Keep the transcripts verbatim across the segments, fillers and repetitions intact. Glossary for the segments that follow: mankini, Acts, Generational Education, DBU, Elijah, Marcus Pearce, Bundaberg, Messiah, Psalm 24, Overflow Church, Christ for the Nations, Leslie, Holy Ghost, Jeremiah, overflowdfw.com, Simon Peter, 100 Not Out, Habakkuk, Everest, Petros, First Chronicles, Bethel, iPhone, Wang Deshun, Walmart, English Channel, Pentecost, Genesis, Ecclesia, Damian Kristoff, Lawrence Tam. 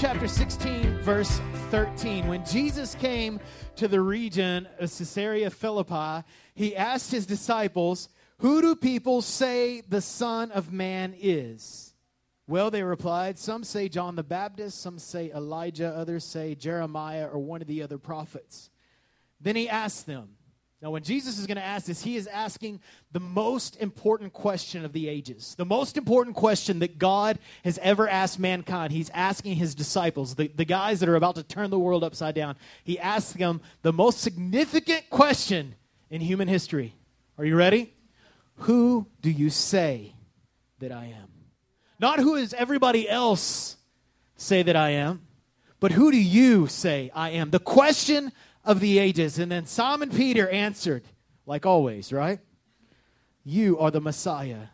chapter sixteen, verse thirteen. When Jesus came to the region of Caesarea Philippi, he asked his disciples, "Who do people say the Son of Man is?" Well, they replied, "Some say John the Baptist, some say Elijah, others say Jeremiah or one of the other prophets." Then he asked them. Now, when Jesus is going to ask this, he is asking the most important question of the ages, the most important question that God has ever asked mankind. He's asking his disciples, the, the guys that are about to turn the world upside down. He asks them the most significant question in human history. Are you ready? Who do you say that I am? Not who is everybody else say that I am, but who do you say I am? The question of the ages. And then Simon Peter answered, like always, right? "You are the Messiah,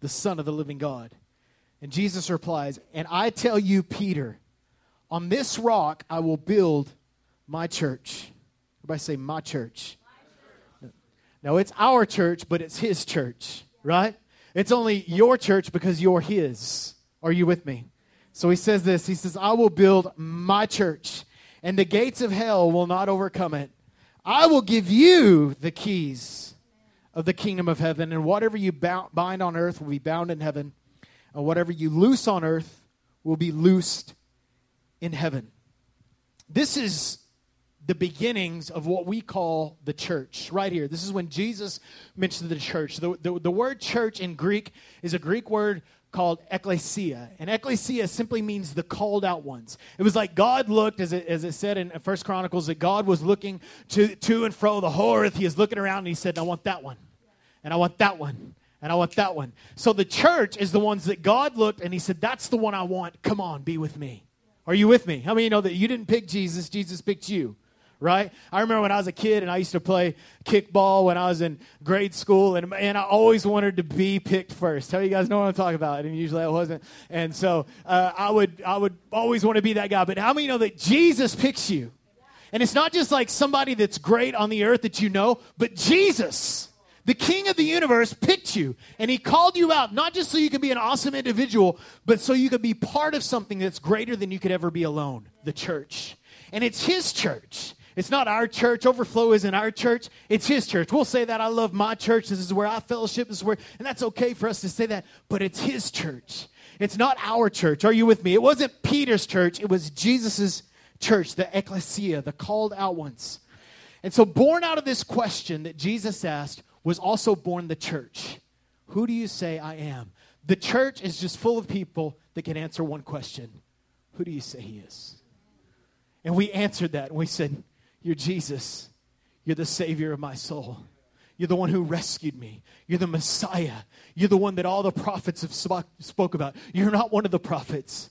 the Son of the living God." And Jesus replies, "And I tell you, Peter, on this rock I will build my church." Everybody say, "My church." My church. Now, it's our church, but it's his church, right? It's only your church because you're his. Are you with me? So he says this. He says, "I will build my church, and the gates of hell will not overcome it. I will give you the keys of the kingdom of heaven. And whatever you bind on earth will be bound in heaven. And whatever you loose on earth will be loosed in heaven." This is the beginnings of what we call the church right here. This is when Jesus mentioned the church. The, the, the word church in Greek is a Greek word called ecclesia. And ecclesia simply means the called out ones. It was like God looked, as it, as it said in First Chronicles, that God was looking to, to and fro the whole earth. He is looking around and he said, "I want that one. And I want that one. And I want that one." So the church is the ones that God looked and he said, "That's the one I want. Come on, be with me." Are you with me? How many of you know that you didn't pick Jesus, Jesus picked you? Right? I remember when I was a kid and I used to play kickball when I was in grade school, and and I always wanted to be picked first. How you guys know what I'm talking about? And usually I wasn't. And so uh, I would I would always want to be that guy. But how many know that Jesus picks you? And it's not just like somebody that's great on the earth that you know, but Jesus, the King of the universe, picked you. And he called you out, not just so you could be an awesome individual, but so you could be part of something that's greater than you could ever be alone, the church. And it's his church. It's not our church. Overflow isn't our church. It's his church. We'll say that. "I love my church. This is where I fellowship. This is where," and that's okay for us to say that, but it's his church. It's not our church. Are you with me? It wasn't Peter's church. It was Jesus's church, the ecclesia, the called out ones. And so born out of this question that Jesus asked was also born the church. Who do you say I am? The church is just full of people that can answer one question. Who do you say he is? And we answered that and we said, "You're Jesus. You're the Savior of my soul. You're the one who rescued me. You're the Messiah. You're the one that all the prophets have spoke, spoke about. You're not one of the prophets.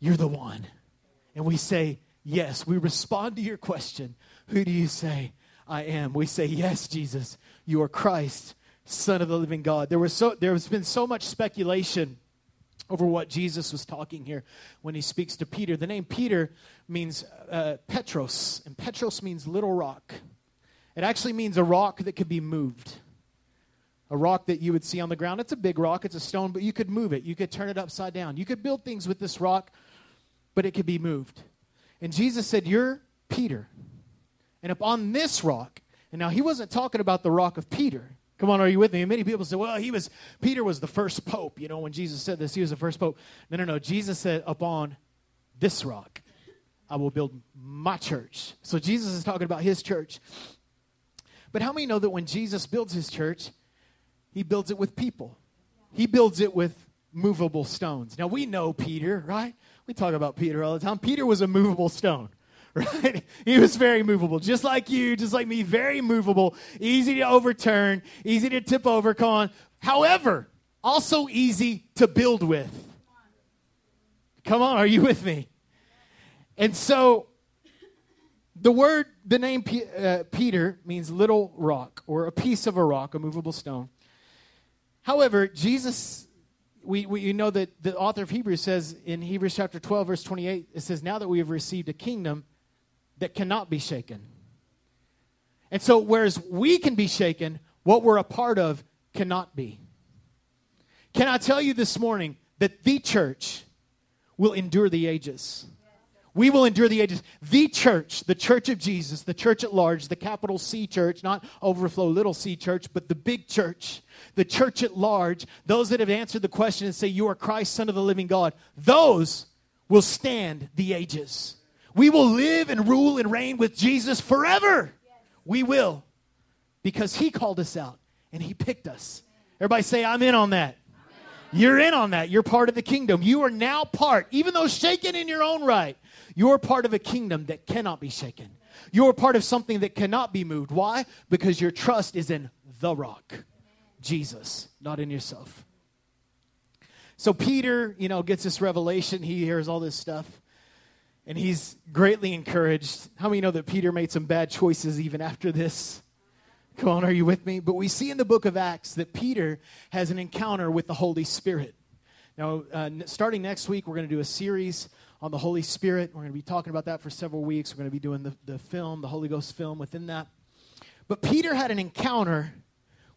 You're the one." And we say, yes. We respond to your question. Who do you say I am? We say, "Yes, Jesus. You are Christ, Son of the living God." There was so there has been so much speculation over what Jesus was talking here when he speaks to Peter. The name Peter means uh, Petros, and Petros means little rock. It actually means a rock that could be moved, a rock that you would see on the ground. It's a big rock, it's a stone, but you could move it. You could turn it upside down. You could build things with this rock, but it could be moved. And Jesus said, "You're Peter, and upon this rock," and now he wasn't talking about the rock of Peter. Come on, are you with me? And many people say, "Well, he was Peter was the first pope. You know, when Jesus said this, he was the first pope." No, no, no. Jesus said, "Upon this rock, I will build my church." So Jesus is talking about his church. But how many know that when Jesus builds his church, he builds it with people? He builds it with movable stones. Now, we know Peter, right? We talk about Peter all the time. Peter was a movable stone. Right? He was very movable, just like you, just like me, very movable, easy to overturn, easy to tip over, come on. However, also easy to build with. Come on, are you with me? And so the word, the name P- uh, Peter means little rock or a piece of a rock, a movable stone. However, Jesus We, we, you know that the author of Hebrews says in Hebrews chapter twelve, verse twenty-eight, it says, "Now that we have received a kingdom that cannot be shaken." And so whereas we can be shaken, what we're a part of cannot be. Can I tell you this morning that the church will endure the ages. We will endure the ages. The church, the church of Jesus, the church at large, the capital C church, not Overflow little c church, but the big church, the church at large, those that have answered the question and say, you are Christ, Son of the living God, those will stand the ages. We will live and rule and reign with Jesus forever. We will, because he called us out and he picked us. Everybody say, I'm in on that. You're in on that. You're part of the kingdom. You are now part, even though shaken in your own right, you're part of a kingdom that cannot be shaken. You're part of something that cannot be moved. Why? Because your trust is in the rock, Jesus, not in yourself. So Peter, you know, gets this revelation. He hears all this stuff, and he's greatly encouraged. How many know that Peter made some bad choices even after this? Come on, are you with me? But we see in the book of Acts that Peter has an encounter with the Holy Spirit. Now, uh, starting next week, we're going to do a series on the Holy Spirit. We're going to be talking about that for several weeks. We're going to be doing the, the film, the Holy Ghost film within that. But Peter had an encounter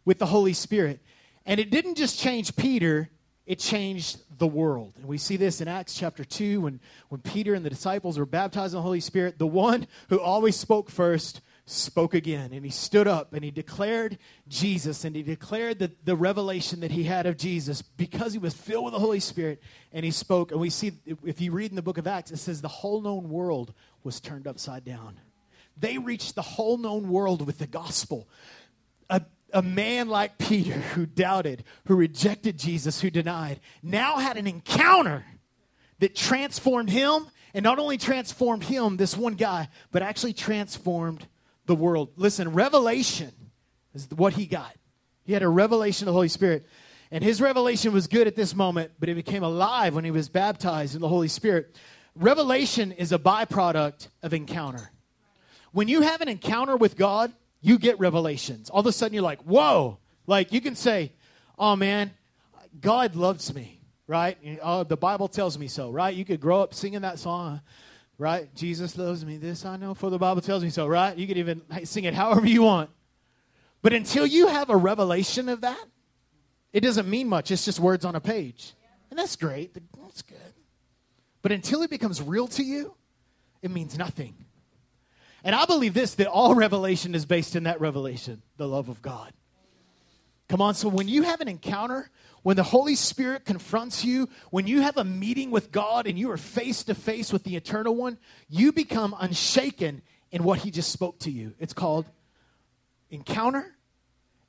with the Holy Spirit. And it didn't just change Peter, it changed the world. And we see this in Acts chapter two when, when Peter and the disciples were baptized in the Holy Spirit. The one who always spoke first spoke again, and he stood up and he declared Jesus, and he declared the, the revelation that he had of Jesus because he was filled with the Holy Spirit, and he spoke. And we see, if you read in the book of Acts, it says the whole known world was turned upside down. They reached the whole known world with the gospel. A, a man like Peter who doubted, who rejected Jesus, who denied, now had an encounter that transformed him, and not only transformed him, this one guy, but actually transformed the world. Listen, revelation is what he got. He had a revelation of the Holy Spirit. And his revelation was good at this moment, but it became alive when he was baptized in the Holy Spirit. Revelation is a byproduct of encounter. When you have an encounter with God, you get revelations. All of a sudden, you're like, whoa. Like, you can say, oh, man, God loves me, right? Oh, the Bible tells me so, right? You could grow up singing that song, right? Jesus loves me, this I know, for the Bible tells me so, right? You can even sing it however you want. But until you have a revelation of that, it doesn't mean much. It's just words on a page. And that's great. That's good. But until it becomes real to you, it means nothing. And I believe this, that all revelation is based in that revelation, the love of God. Come on, so when you have an encounter, when the Holy Spirit confronts you, when you have a meeting with God and you are face to face with the Eternal One, you become unshaken in what he just spoke to you. It's called encounter,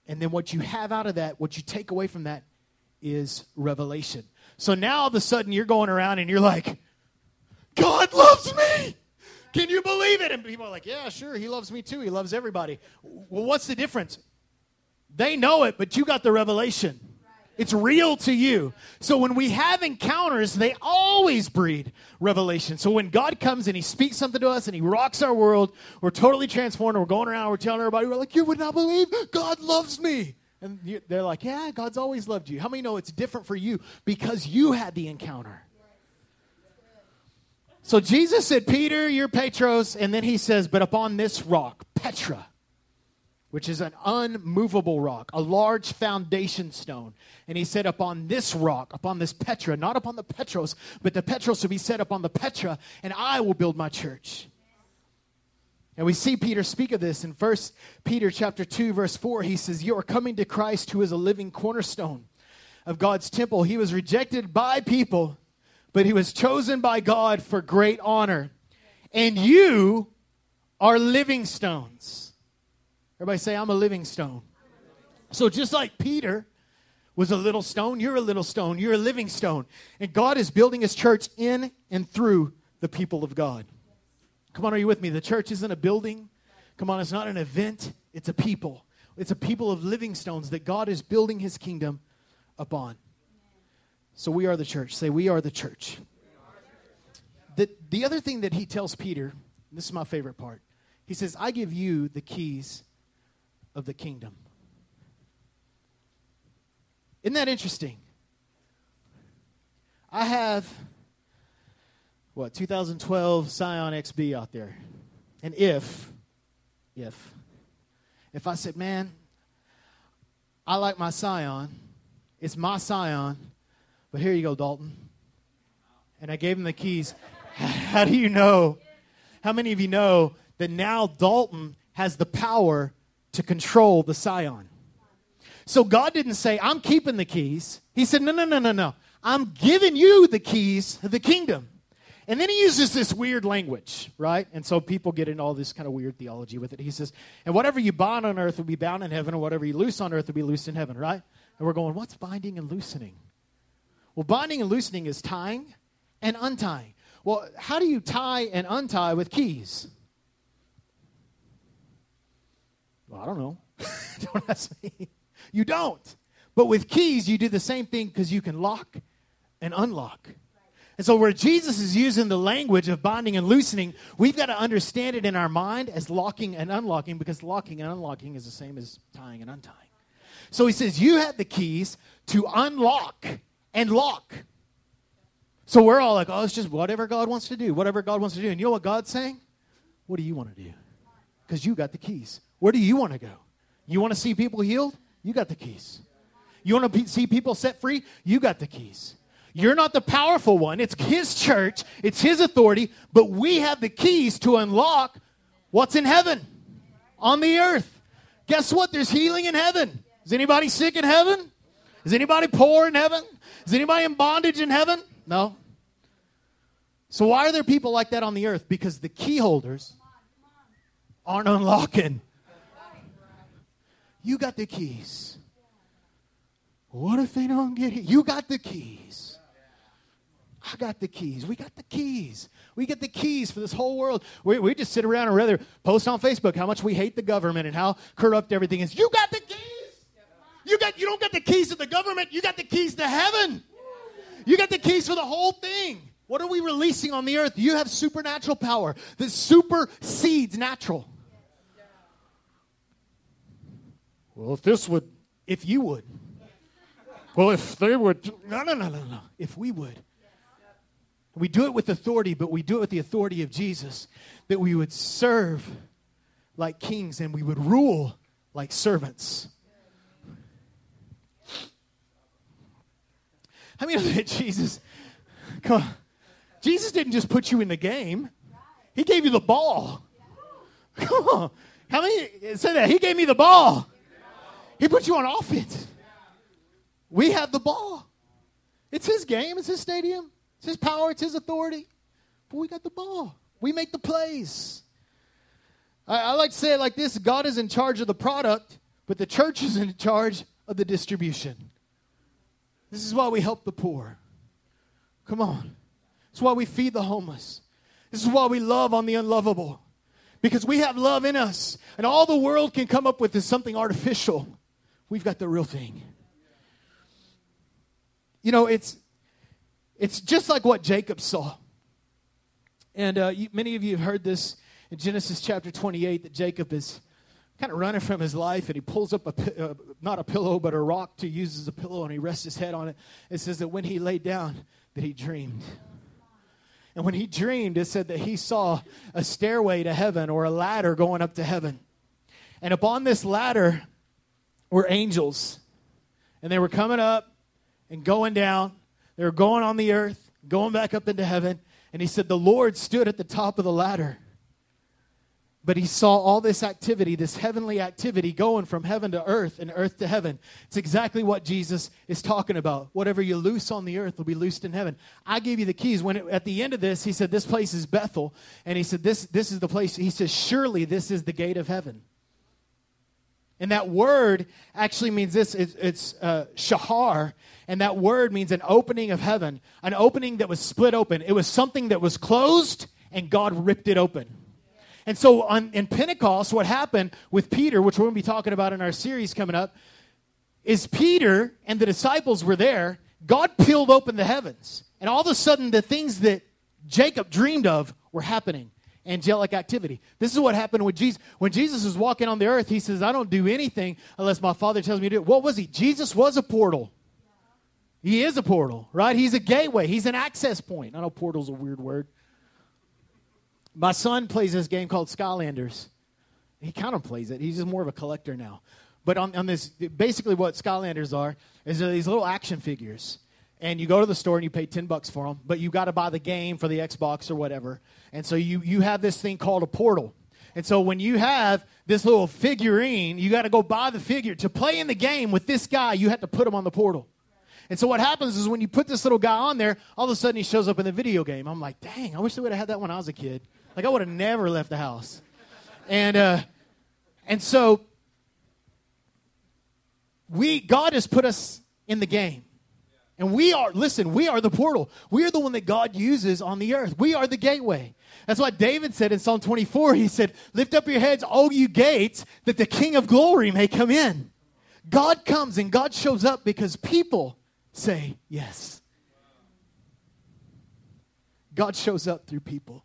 and then what you have out of that, what you take away from that, is revelation. So now all of a sudden you're going around and you're like, God loves me! Can you believe it? And people are like, yeah, sure, he loves me too. He loves everybody. Well, what's the difference? They know it, but you got the revelation. It's real to you. So when we have encounters, they always breed revelation. So when God comes and he speaks something to us and he rocks our world, we're totally transformed. We're going around, we're telling everybody, we're like, you would not believe God loves me. And you, they're like, yeah, God's always loved you. How many know it's different for you because you had the encounter? So Jesus said, Peter, you're Petros. And then he says, but upon this rock, Petra, which is an unmovable rock, a large foundation stone. And he said, upon this rock, upon this Petra, not upon the Petros, but the Petros will be set upon the Petra, and I will build my church. And we see Peter speak of this in First Peter chapter two, verse four. He says, you are coming to Christ, who is a living cornerstone of God's temple. He was rejected by people, but he was chosen by God for great honor. And you are living stones. Everybody say, I'm a living stone. So just like Peter was a little stone, you're a little stone, you're a living stone. And God is building his church in and through the people of God. Come on, are you with me? The church isn't a building. Come on, it's not an event. It's a people. It's a people of living stones that God is building his kingdom upon. So we are the church. Say, we are the church. The, the other thing that he tells Peter, this is my favorite part. He says, I give you the keys of the kingdom. Isn't that interesting? I have, what, twenty twelve Scion X B out there. And if, if, if I said, man, I like my Scion. It's my Scion. But here you go, Dalton. and I gave him the keys. How do you know? How many of you know that now Dalton has the power to control the Scion? So God didn't say, I'm keeping the keys. He said, no, no, no, no, no. I'm giving you the keys of the kingdom. And then he uses this weird language, right? And so people get into all this kind of weird theology with it. He says, and whatever you bind on earth will be bound in heaven, and whatever you loose on earth will be loosed in heaven, right? And we're going, what's binding and loosening? Well, binding and loosening is tying and untying. Well, how do you tie and untie with keys? Well, I don't know. Don't ask me. You don't. But with keys, you do the same thing because you can lock and unlock. And so where Jesus is using the language of binding and loosening, we've got to understand it in our mind as locking and unlocking, because locking and unlocking is the same as tying and untying. So he says, you have the keys to unlock and lock. So we're all like, oh, it's just whatever God wants to do, whatever God wants to do. And you know what God's saying? What do you want to do? Because you got the keys. Where do you want to go? You want to see people healed? You got the keys. You want to see people set free? You got the keys. You're not the powerful one. It's his church. It's his authority. But we have the keys to unlock what's in heaven, on the earth. Guess what? There's healing in heaven. Is anybody sick in heaven? Is anybody poor in heaven? Is anybody in bondage in heaven? No. So why are there people like that on the earth? Because the key holders aren't unlocking. You got the keys. What if they don't get it? You got the keys. I got the keys. We got the keys. We get the keys for this whole world. We, we just sit around and rather post on Facebook how much we hate the government and how corrupt everything is. You got the keys. You got. You don't got the keys to the government. You got the keys to heaven. You got the keys for the whole thing. What are we releasing on the earth? You have supernatural power that supersedes natural. Well, if this would, if you would. Well, if they would, no, no, no, no, no. If we would. We do it with authority, but we do it with the authority of Jesus, that we would serve like kings and we would rule like servants. How many of you, Jesus, come on. Jesus didn't just put you in the game. He gave you the ball. Come on. How many say that? He gave me the ball. He put you on offense. We have the ball. It's his game. It's his stadium. It's his power. It's his authority. But we got the ball. We make the plays. I, I like to say it like this. God is in charge of the product, but the church is in charge of the distribution. This is why we help the poor. Come on. This is why we feed the homeless. This is why we love on the unlovable. Because we have love in us. And all the world can come up with is something artificial. We've got the real thing. You know, it's it's just like what Jacob saw. And uh, you, many of you have heard this in Genesis chapter twenty-eight, that Jacob is kind of running from his life, and he pulls up, a uh, not a pillow, but a rock to use as a pillow, and he rests his head on it. It says that when he lay down, that he dreamed. And when he dreamed, it said that he saw a stairway to heaven, or a ladder going up to heaven. And upon this ladder were angels, and they were coming up and going down. They were going on the earth, going back up into heaven. And he said, the Lord stood at the top of the ladder. But he saw all this activity, this heavenly activity going from heaven to earth and earth to heaven. It's exactly what Jesus is talking about. Whatever you loose on the earth will be loosed in heaven. I gave you the keys. When it, at the end of this, he said, this place is Bethel. And he said, this, this is the place. He says, surely this is the gate of heaven. And that word actually means this. It's, it's uh, shahar. And that word means an opening of heaven, an opening that was split open. It was something that was closed, and God ripped it open. And so on, in Pentecost, what happened with Peter, which we're going to be talking about in our series coming up, is Peter and the disciples were there. God peeled open the heavens. And all of a sudden, the things that Jacob dreamed of were happening. Angelic activity. This is what happened with Jesus. When Jesus was walking on the earth, he says, I don't do anything unless my Father tells me to do it. What was he? Jesus was a portal. He is a portal, right? He's a gateway. He's an access point. I know portal's a weird word. My son plays this game called Skylanders. He kind of plays it. He's just more of a collector now. But on, on this, basically what Skylanders are is these little action figures. and you go to the store and you pay ten bucks for them, but you got to buy the game for the Xbox or whatever. And so you you have this thing called a portal. And so when you have this little figurine, you got to go buy the figure. To play in the game with this guy, you have to put him on the portal. And so what happens is when you put this little guy on there, all of a sudden he shows up in the video game. I'm like, dang, I wish they would have had that when I was a kid. Like, I would have never left the house. And uh, and so we God has put us in the game. And we are, listen, we are the portal. We are the one that God uses on the earth. We are the gateway. That's why David said in Psalm twenty-four, he said, lift up your heads, all you gates, that the King of glory may come in. God comes and God shows up because people say yes. God shows up through people.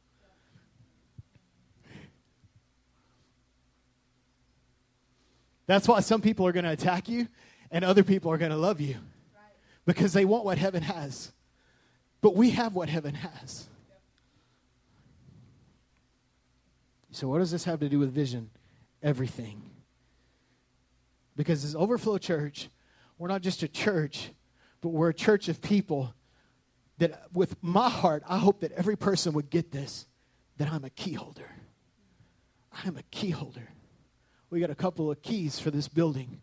That's why some people are going to attack you and other people are going to love you. Because they want what heaven has. But we have what heaven has. So what does this have to do with vision? Everything. Because as Overflow Church, we're not just a church, but we're a church of people that with my heart, I hope that every person would get this, that I'm a key holder. I'm a key holder. We got a couple of keys for this building.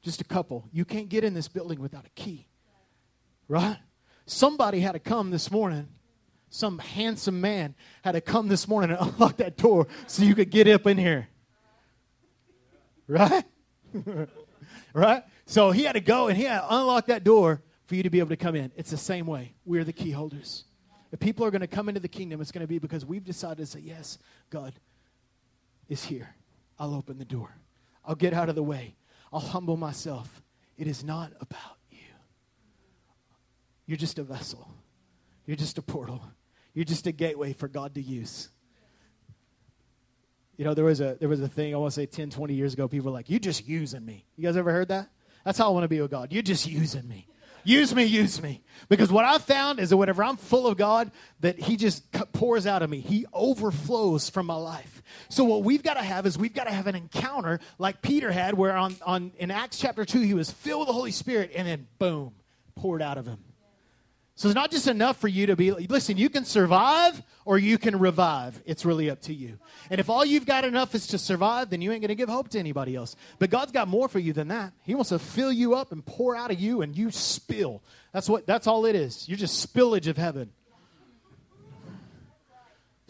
Just a couple. You can't get in this building without a key. Right? Somebody had to come this morning. Some handsome man had to come this morning and unlock that door so you could get up in here. Right? Right? So he had to go and he had to unlock that door for you to be able to come in. It's the same way. We're the key holders. If people are going to come into the kingdom, it's going to be because we've decided to say, yes, God is here. I'll open the door. I'll get out of the way. I'll humble myself. It is not about you. You're just a vessel. You're just a portal. You're just a gateway for God to use. You know, there was a there was a thing, I want to say ten, twenty years ago, people were like, you're just using me. You guys ever heard that? That's how I want to be with God. You're just using me. Use me, use me. Because what I've found is that whenever I'm full of God, that he just pours out of me. He overflows from my life. So what we've got to have is we've got to have an encounter like Peter had where on, on in Acts chapter two, he was filled with the Holy Spirit and then boom, poured out of him. So it's not just enough for you to be, listen, you can survive or you can revive. It's really up to you. And if all you've got enough is to survive, then you ain't going to give hope to anybody else. But God's got more for you than that. He wants to fill you up and pour out of you and you spill. That's what. That's all it is. You're just spillage of heaven.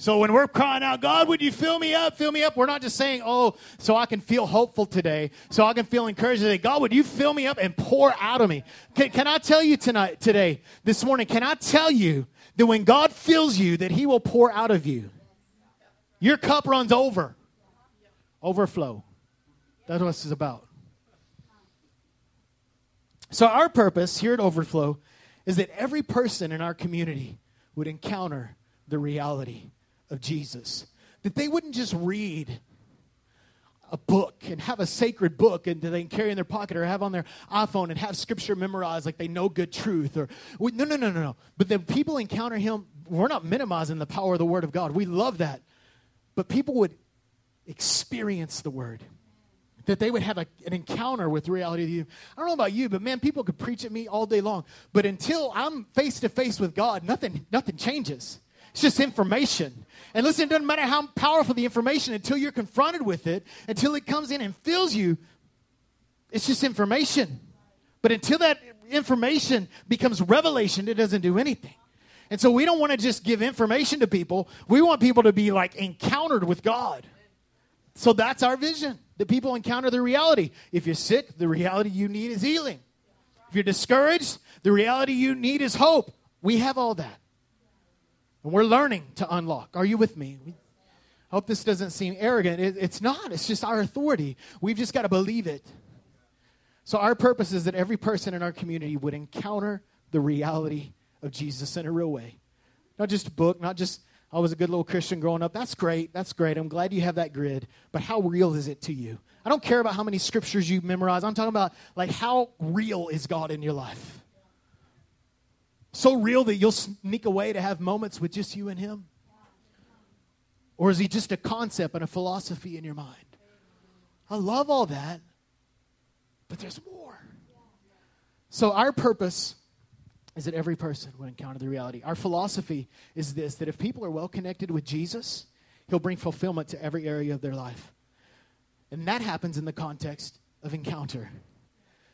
So when we're crying out, God, would you fill me up, fill me up? We're not just saying, oh, so I can feel hopeful today, so I can feel encouraged today. God, would you fill me up and pour out of me? Can, can I tell you tonight, today, this morning, can I tell you that when God fills you, that he will pour out of you? Your cup runs over. Overflow. That's what this is about. So our purpose here at Overflow is that every person in our community would encounter the reality of Jesus, that they wouldn't just read a book and have a sacred book and they can carry in their pocket or have on their iPhone and have scripture memorized like they know good truth. Or no, no, no, no, no. But then people encounter him. We're not minimizing the power of the Word of God. We love that. But people would experience the Word, that they would have a, an encounter with the reality of you. I don't know about you, but man, people could preach at me all day long. But until I'm face-to-face with God, nothing, nothing changes. It's just information. And listen, it doesn't matter how powerful the information until you're confronted with it, until it comes in and fills you, it's just information. But until that information becomes revelation, it doesn't do anything. And so we don't want to just give information to people. We want people to be like encountered with God. So that's our vision, that people encounter the reality. If you're sick, the reality you need is healing. If you're discouraged, the reality you need is hope. We have all that. And we're learning to unlock. Are you with me? I hope this doesn't seem arrogant. It, it's not. It's just our authority. We've just got to believe it. So our purpose is that every person in our community would encounter the reality of Jesus in a real way. Not just a book, not just, I was a good little Christian growing up. That's great. That's great. I'm glad you have that grid. But how real is it to you? I don't care about how many scriptures you memorize. I'm talking about, like, how real is God in your life? So real that you'll sneak away to have moments with just you and him? Or is he just a concept and a philosophy in your mind? I love all that, but there's more. So our purpose is that every person would encounter the reality. Our philosophy is this, that if people are well connected with Jesus, he'll bring fulfillment to every area of their life. And that happens in the context of encounter.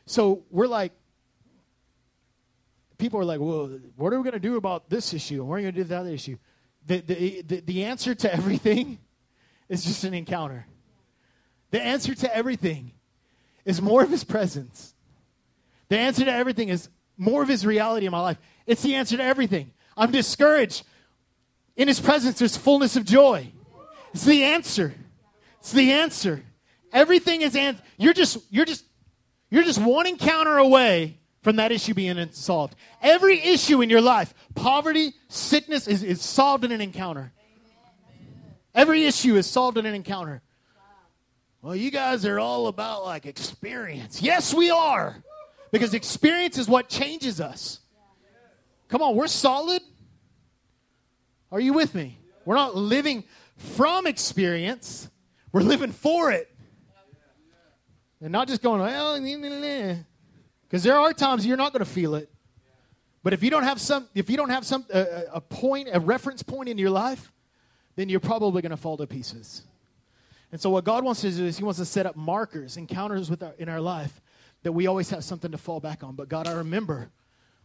So we're like, people are like, well, what are we going to do about this issue? And what are we going to do with that other issue? The, the, the, the answer to everything is just an encounter. The answer to everything is more of his presence. The answer to everything is more of his reality in my life. It's the answer to everything. I'm discouraged. In his presence, there's fullness of joy. It's the answer. It's the answer. Everything is answer. You're just, you're just, you're just one encounter away from that issue being solved. Every issue in your life, poverty, sickness, is, is solved in an encounter. Every issue is solved in an encounter. Well, you guys are all about like experience. Yes, we are. Because experience is what changes us. Come on, we're solid. Are you with me? We're not living from experience. We're living for it. And not just going, well, because there are times you're not going to feel it. But if you don't have some, if you don't have some a, a point, a reference point in your life, then you're probably going to fall to pieces. And so what God wants to do is he wants to set up markers, encounters with our, in our life that we always have something to fall back on. But God, I remember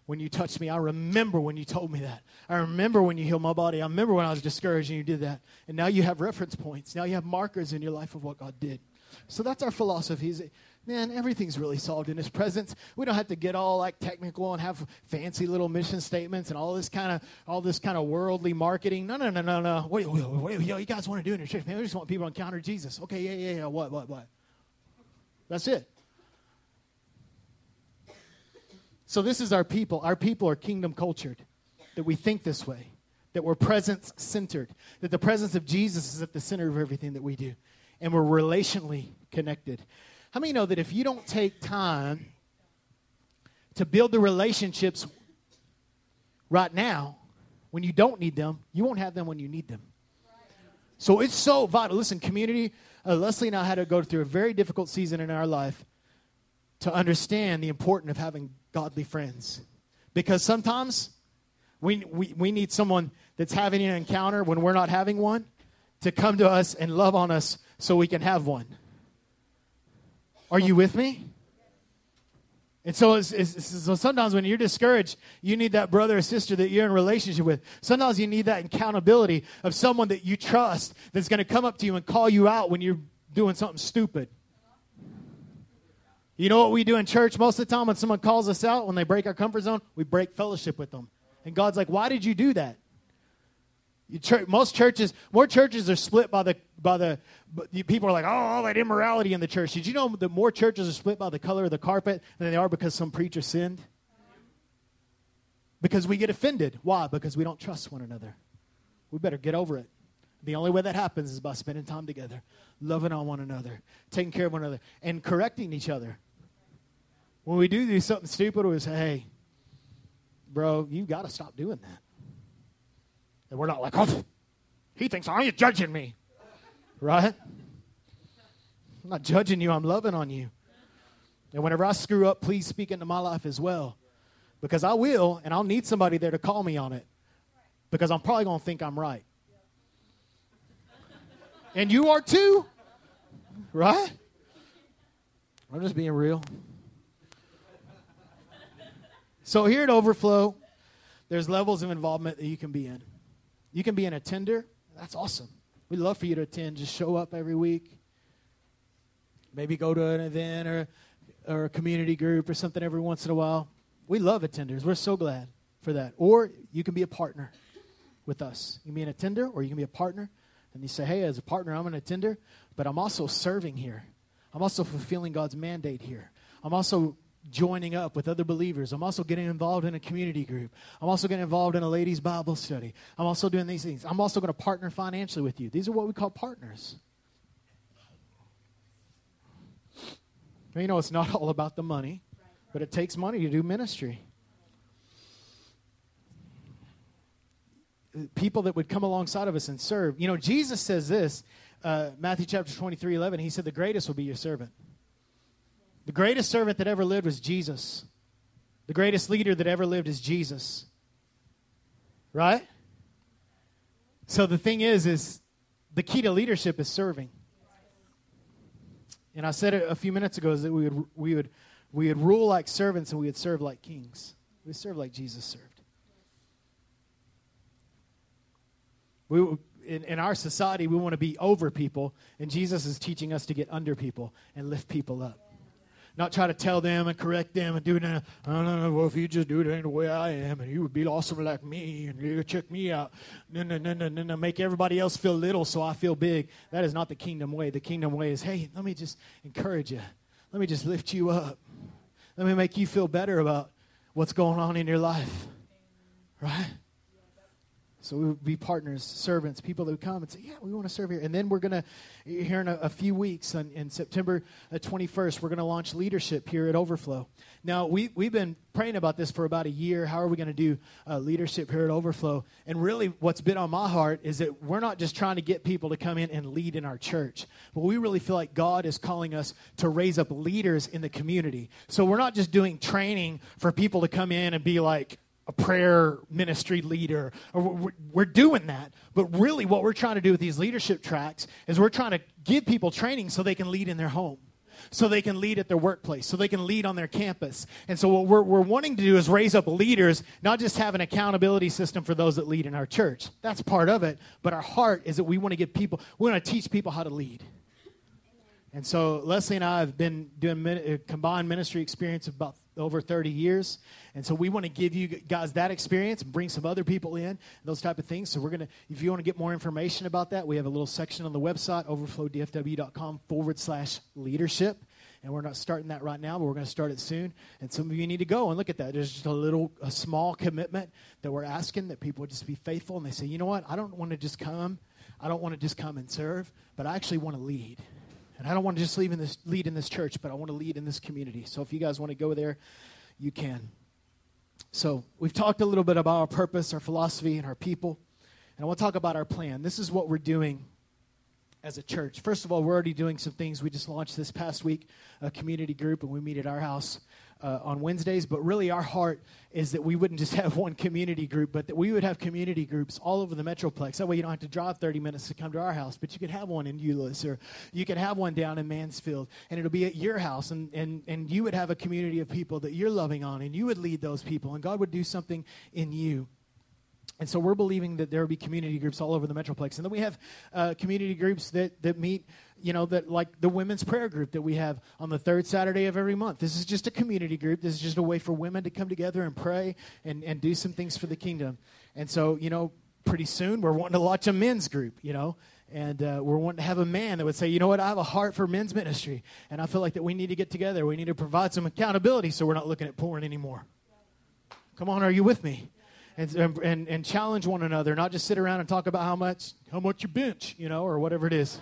when you touched me. I remember when you told me that. I remember when you healed my body. I remember when I was discouraged and you did that. And now you have reference points. Now you have markers in your life of what God did. So that's our philosophy. Man, everything's really solved in his presence. We don't have to get all like technical and have fancy little mission statements and all this kind of all this kind of worldly marketing. No, no, no, no, no. What do you, you guys want to do in your church? Man, we just want people to encounter Jesus. Okay, yeah, yeah, yeah. What, what, what? That's it. So this is our people. Our people are kingdom cultured, that we think this way, that we're presence-centered, that the presence of Jesus is at the center of everything that we do. And we're relationally connected. How many know that if you don't take time to build the relationships right now, when you don't need them, you won't have them when you need them. So it's so vital. Listen, community, uh, Leslie and I had to go through a very difficult season in our life to understand the importance of having godly friends. Because sometimes we, we, we need someone that's having an encounter when we're not having one to come to us and love on us so we can have one. Are you with me? And so, it's, it's, so sometimes when you're discouraged, you need that brother or sister that you're in a relationship with. Sometimes you need that accountability of someone that you trust that's going to come up to you and call you out when you're doing something stupid. You know what we do in church most of the time when someone calls us out, when they break our comfort zone? We break fellowship with them. And God's like, why did you do that? Church, most churches, more churches are split by the, by the, people are like, oh, all that immorality in the church. Did you know that more churches are split by the color of the carpet than they are because some preacher sinned? Because we get offended. Why? Because we don't trust one another. We better get over it. The only way that happens is by spending time together, loving on one another, taking care of one another, and correcting each other. When we do do something stupid, we say, hey, bro, you got to stop doing that. And we're not like, oh, he thinks, oh, you're judging me. Right? I'm not judging you. I'm loving on you. And whenever I screw up, please speak into my life as well. Because I will, and I'll need somebody there to call me on it. Because I'm probably going to think I'm right. And you are too. Right? I'm just being real. So here at Overflow, there's levels of involvement that you can be in. You can be an attender. That's awesome. We'd love for you to attend. Just show up every week. Maybe go to an event or, or a community group or something every once in a while. We love attenders. We're so glad for that. Or you can be a partner with us. You can be an attender or you can be a partner. And you say, hey, as a partner, I'm an attender, but I'm also serving here. I'm also fulfilling God's mandate here. I'm also joining up with other believers. I'm also getting involved in a community group. I'm also getting involved in a ladies' Bible study. I'm also doing these things. I'm also going to partner financially with you. These are what we call partners. Now, you know, it's not all about the money, but it takes money to do ministry. People that would come alongside of us and serve. You know, Jesus says this, uh, Matthew chapter twenty-three, eleven, he said, the greatest will be your servant. The greatest servant that ever lived was Jesus. The greatest leader that ever lived is Jesus. Right? So the thing is, is the key to leadership is serving. And I said it a few minutes ago, is that we would we would we would rule like servants and we would serve like kings. We serve like Jesus served. We in, in our society we want to be over people, and Jesus is teaching us to get under people and lift people up. Not try to tell them and correct them and do that. I don't know. Well, if you just do it any the way I am, and you would be awesome like me, and you check me out. No, no, no, no, no, no. Make everybody else feel little so I feel big. That is not the kingdom way. The kingdom way is, hey, let me just encourage you. Let me just lift you up. Let me make you feel better about what's going on in your life. Right? So we would be partners, servants, people that would come and say, yeah, we want to serve here. And then we're going to, here in a, a few weeks, on, in September twenty-first, we're going to launch leadership here at Overflow. Now, we, we've been praying about this for about a year. How are we going to do uh, leadership here at Overflow? And really what's been on my heart is that we're not just trying to get people to come in and lead in our church, but we really feel like God is calling us to raise up leaders in the community. So we're not just doing training for people to come in and be like, a prayer ministry leader. We're doing that, but really what we're trying to do with these leadership tracks is we're trying to give people training so they can lead in their home, so they can lead at their workplace, so they can lead on their campus. And so what we're, we're wanting to do is raise up leaders, not just have an accountability system for those that lead in our church. That's part of it, but our heart is that we want to give people, we want to teach people how to lead. And so Leslie and I have been doing a combined ministry experience of about over thirty years. And so we want to give you guys that experience and bring some other people in, those type of things. So we're going to, if you want to get more information about that, we have a little section on the website, overflowdfw.com forward slash leadership. And we're not starting that right now, but we're going to start it soon. And some of you need to go and look at that. There's just a little, a small commitment that we're asking that people just be faithful. And they say, you know what? I don't want to just come. I don't want to just come and serve, but I actually want to lead. And I don't want to just lead in, this, lead in this church, but I want to lead in this community. So if you guys want to go there, you can. So we've talked a little bit about our purpose, our philosophy, and our people. And I want to talk about our plan. This is what we're doing as a church. First of all, we're already doing some things. We just launched this past week a community group, and we meet at our house uh, on Wednesdays. But really our heart is that we wouldn't just have one community group, but that we would have community groups all over the Metroplex. That way you don't have to drive thirty minutes to come to our house, but you could have one in Euless, or you could have one down in Mansfield, and it'll be at your house, and, and, and you would have a community of people that you're loving on, and you would lead those people, and God would do something in you. And so we're believing that there will be community groups all over the Metroplex. And then we have uh, community groups that, that meet, you know, that like the women's prayer group that we have on the third Saturday of every month. This is just a community group. This is just a way for women to come together and pray and, and do some things for the kingdom. And so, you know, pretty soon we're wanting to launch a men's group, you know. And uh, we're wanting to have a man that would say, you know what, I have a heart for men's ministry. And I feel like that we need to get together. We need to provide some accountability so we're not looking at porn anymore. Come on, are you with me? And, and and challenge one another, not just sit around and talk about how much how much you bench, you know, or whatever it is.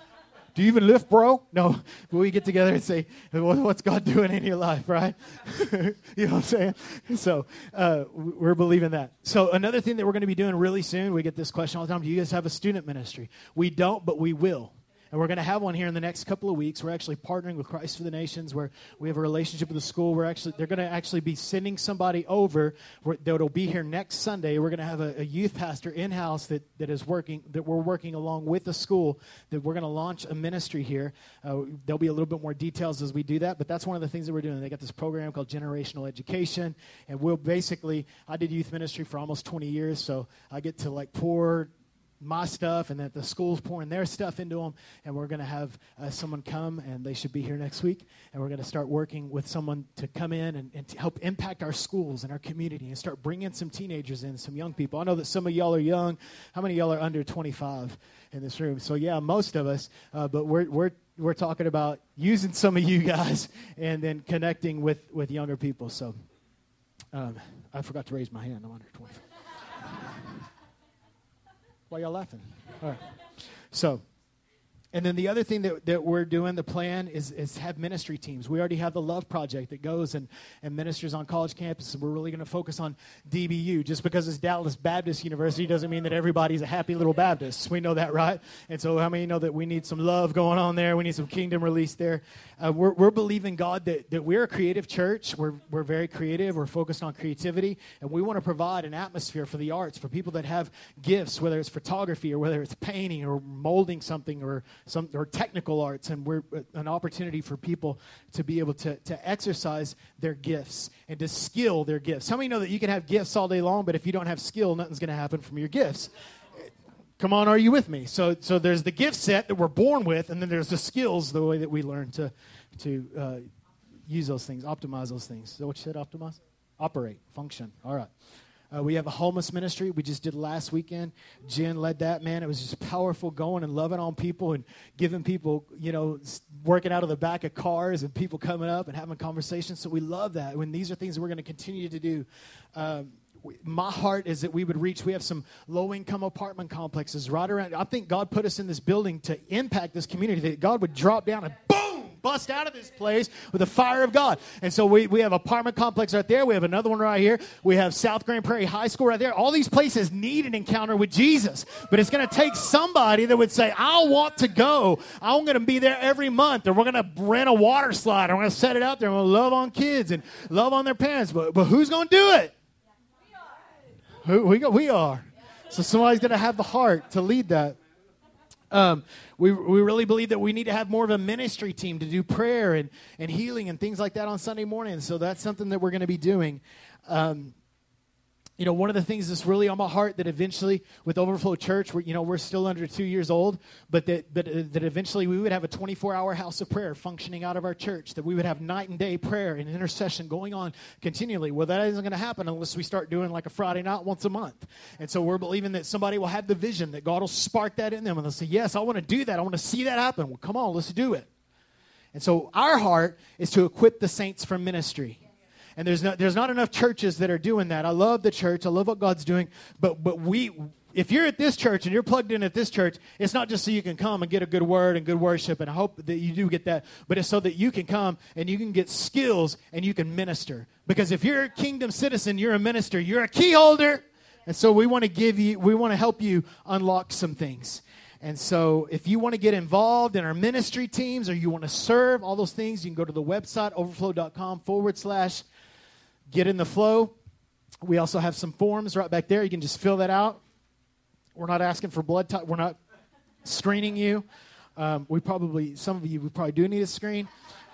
Do you even lift, bro? No. We get together and say, what's God doing in your life, right? You know what I'm saying? So uh, we're believing that. So another thing that we're going to be doing really soon, we get this question all the time, do you guys have a student ministry? We don't, but we will. And we're going to have one here in the next couple of weeks. We're actually partnering with Christ for the Nations, where we have a relationship with the school. We're actually they're going to actually be sending somebody over that'll be here next Sunday. We're going to have a, a youth pastor in house that that is working that we're working along with the school. That we're going to launch a ministry here. Uh, there'll be a little bit more details as we do that, but that's one of the things that we're doing. They got this program called Generational Education, and we'll basically I did youth ministry for almost twenty years, so I get to like pour my stuff, and that the school's pouring their stuff into them, and we're going to have uh, someone come, and they should be here next week, and we're going to start working with someone to come in and, and to help impact our schools and our community and start bringing some teenagers in, some young people. I know that some of y'all are young. How many of y'all are under twenty-five in this room? So, yeah, most of us, uh, but we're we're we're talking about using some of you guys and then connecting with, with younger people. So um, I forgot to raise my hand. I'm under twenty-five. Why y'all laughing? All right. So And then the other thing that, that we're doing, the plan, is, is have ministry teams. We already have the Love Project that goes and, and ministers on college campus. We're really going to focus on D B U. Just because it's Dallas Baptist University doesn't mean that everybody's a happy little Baptist. We know that, right? And so how many know that we need some love going on there? We need some kingdom release there. Uh, we're, we're believing God that, that we're a creative church. We're, we're very creative. We're focused on creativity. And we want to provide an atmosphere for the arts, for people that have gifts, whether it's photography or whether it's painting or molding something or some or technical arts, and we're an opportunity for people to be able to, to exercise their gifts and to skill their gifts. How many know that you can have gifts all day long, but if you don't have skill, nothing's going to happen from your gifts? Come on, are you with me? So so there's the gift set that we're born with, and then there's the skills, the way that we learn to, to uh, use those things, optimize those things. Is that what you said, optimize? Operate, function. All right. Uh, we have a homeless ministry we just did last weekend. Jen led that, man. It was just powerful, going and loving on people and giving people, you know, working out of the back of cars and people coming up and having conversations. So we love that. When these are things that we're going to continue to do. Um, My heart is that we would reach, we have some low-income apartment complexes right around. I think God put us in this building to impact this community, that God would drop down and boom, bust out of this place with the fire of God. And so we, we have apartment complex right there. We have another one right here. We have South Grand Prairie High School right there. All these places need an encounter with Jesus. But it's going to take somebody that would say, I want to go. I'm going to be there every month, and we're going to rent a water slide. And we're going to set it out there. And we're going to love on kids and love on their parents. But, but who's going to do it? We we are. So somebody's going to have the heart to lead that. Um, we we really believe that we need to have more of a ministry team to do prayer and, and healing and things like that on Sunday morning. So that's something that we're going to be doing. Um, you know, one of the things that's really on my heart that eventually with Overflow Church, we're, you know, we're still under two years old, but that, but, uh, that eventually we would have a twenty-four hour house of prayer functioning out of our church, that we would have night and day prayer and intercession going on continually. Well, that isn't going to happen unless we start doing like a Friday night once a month. And so we're believing that somebody will have the vision, that God will spark that in them, and they'll say, yes, I want to do that. I want to see that happen. Well, come on, let's do it. And so our heart is to equip the saints for ministry. And there's not, there's not enough churches that are doing that. I love the church. I love what God's doing. But but we, if you're at this church and you're plugged in at this church, it's not just so you can come and get a good word and good worship, and I hope that you do get that, but it's so that you can come and you can get skills and you can minister. Because if you're a kingdom citizen, you're a minister. You're a key holder. And so we want to give you, we want to help you unlock some things. And so if you want to get involved in our ministry teams or you want to serve, all those things, you can go to the website, overflow.com forward slash Get in the flow. We also have some forms right back there. You can just fill that out. We're not asking for blood type. We're not screening you. Um, we probably, some of you, we probably do need a screen.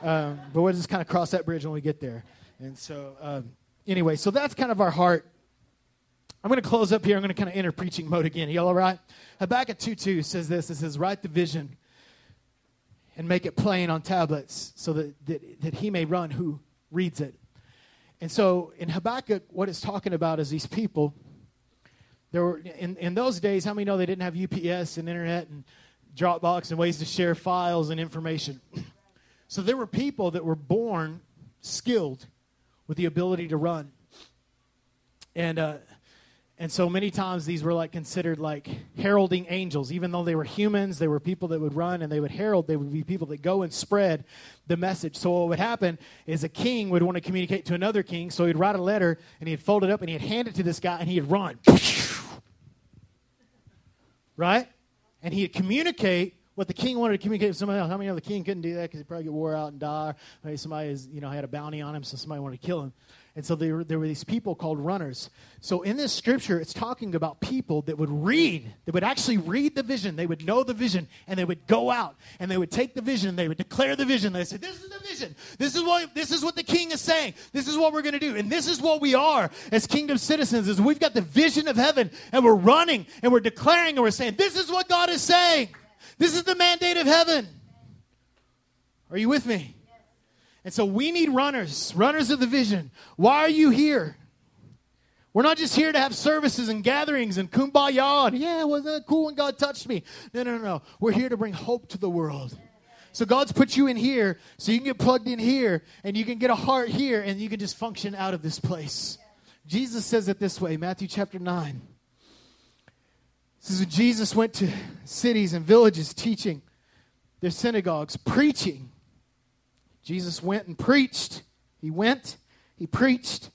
Um, but we'll just kind of cross that bridge when we get there. And so, um, anyway, so that's kind of our heart. I'm going to close up here. I'm going to kind of enter preaching mode again. Are y'all all right? Habakkuk two two says this. It says, write the vision and make it plain on tablets so that, that, that he may run who reads it. And so in Habakkuk, what it's talking about is these people. There were in, in those days, how many know they didn't have U P S and internet and Dropbox and ways to share files and information? So there were people that were born skilled with the ability to run. And uh, and so many times these were like considered like heralding angels. Even though they were humans, they were people that would run and they would herald. They would be people that go and spread the message. So what would happen is a king would want to communicate to another king, so he'd write a letter, and he'd fold it up, and he'd hand it to this guy, and he'd run. Right? And he'd communicate what the king wanted to communicate to somebody else. How many know the king couldn't do that because he'd probably get wore out and die? Or maybe somebody is, you know, had a bounty on him, so somebody wanted to kill him. And so there were, there were these people called runners. So in this scripture, it's talking about people that would read, that would actually read the vision. They would know the vision, and they would go out, and they would take the vision, and they would declare the vision. They said, this is the vision. This is what, this is what the king is saying. This is what we're going to do, and this is what we are as kingdom citizens, is we've got the vision of heaven, and we're running, and we're declaring, and we're saying, this is what God is saying. This is the mandate of heaven. Are you with me? And so we need runners, runners of the vision. Why are you here? We're not just here to have services and gatherings and kumbaya and, yeah, wasn't that cool when God touched me? No, no, no. We're here to bring hope to the world. So God's put you in here so you can get plugged in here and you can get a heart here and you can just function out of this place. Jesus says it this way, Matthew chapter nine. This is when Jesus went to cities and villages teaching. their synagogues, preaching. Jesus went and preached. He went, he preached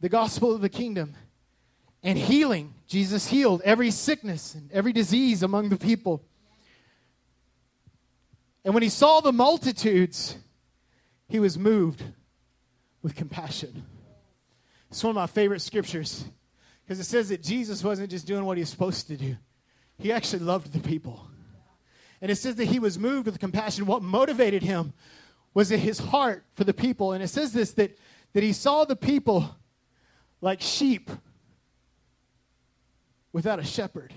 the gospel of the kingdom and healing. Jesus healed every sickness and every disease among the people. And when he saw the multitudes, he was moved with compassion. It's one of my favorite scriptures because it says that Jesus wasn't just doing what he was supposed to do. He actually loved the people. And it says that he was moved with compassion. What motivated him was his heart for the people. And it says this, that, that he saw the people like sheep without a shepherd.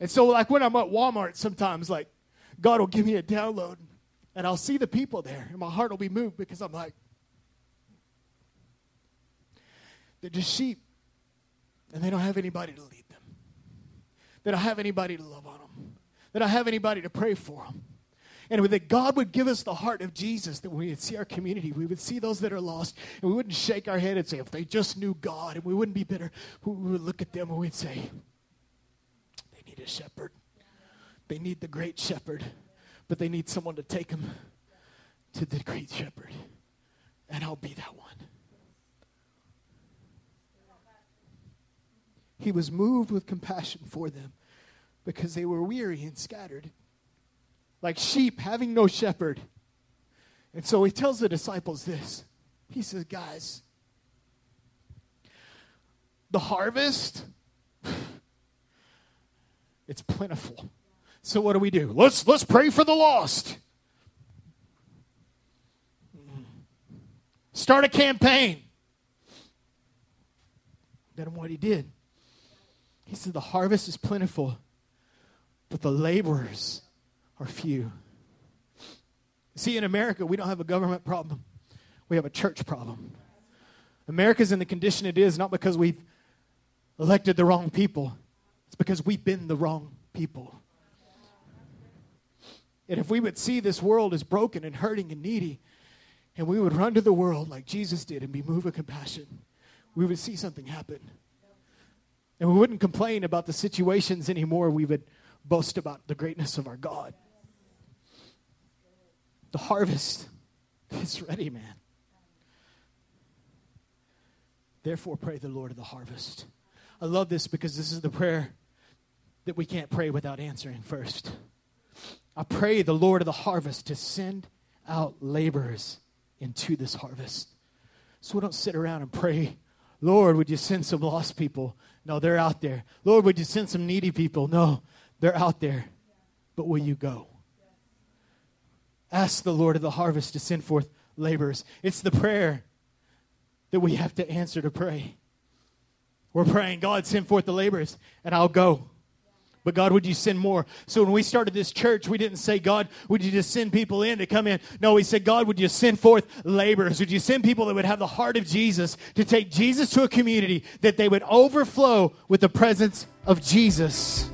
And so, like, when I'm at Walmart sometimes, like, God will give me a download, and I'll see the people there, and my heart will be moved because I'm like, they're just sheep, and they don't have anybody to lead them. They don't have anybody to love on them. They don't have anybody to pray for them. And that God would give us the heart of Jesus, that we would see our community, we would see those that are lost, and we wouldn't shake our head and say, if they just knew God, and we wouldn't be bitter. We would look at them and we'd say, they need a shepherd. They need the great shepherd, but they need someone to take them to the great shepherd, and I'll be that one. He was moved with compassion for them because they were weary and scattered, like sheep having no shepherd. And so he tells the disciples this. He says, guys, the harvest, it's plentiful. So what do we do? Let's let's pray for the lost. Start a campaign. Then what he did, he said, the harvest is plentiful, but the laborers are few. See, in America, we don't have a government problem. We have a church problem. America's in the condition it is not because we've elected the wrong people. It's because we've been the wrong people. And if we would see this world as broken and hurting and needy, and we would run to the world like Jesus did and be moved with compassion, we would see something happen. And we wouldn't complain about the situations anymore. We would boast about the greatness of our God. The harvest is ready, man. Therefore, pray the Lord of the harvest. I love this because this is the prayer that we can't pray without answering first. I pray the Lord of the harvest to send out laborers into this harvest. So we don't sit around and pray, Lord, would you send some lost people? No, they're out there. Lord, would you send some needy people? No, they're out there. But will you go? Ask the Lord of the harvest to send forth laborers. It's the prayer that we have to answer to pray. We're praying, God, send forth the laborers, and I'll go. But God, would you send more? So when we started this church, we didn't say, God, would you just send people in to come in? No, we said, God, would you send forth laborers? Would you send people that would have the heart of Jesus to take Jesus to a community that they would overflow with the presence of Jesus?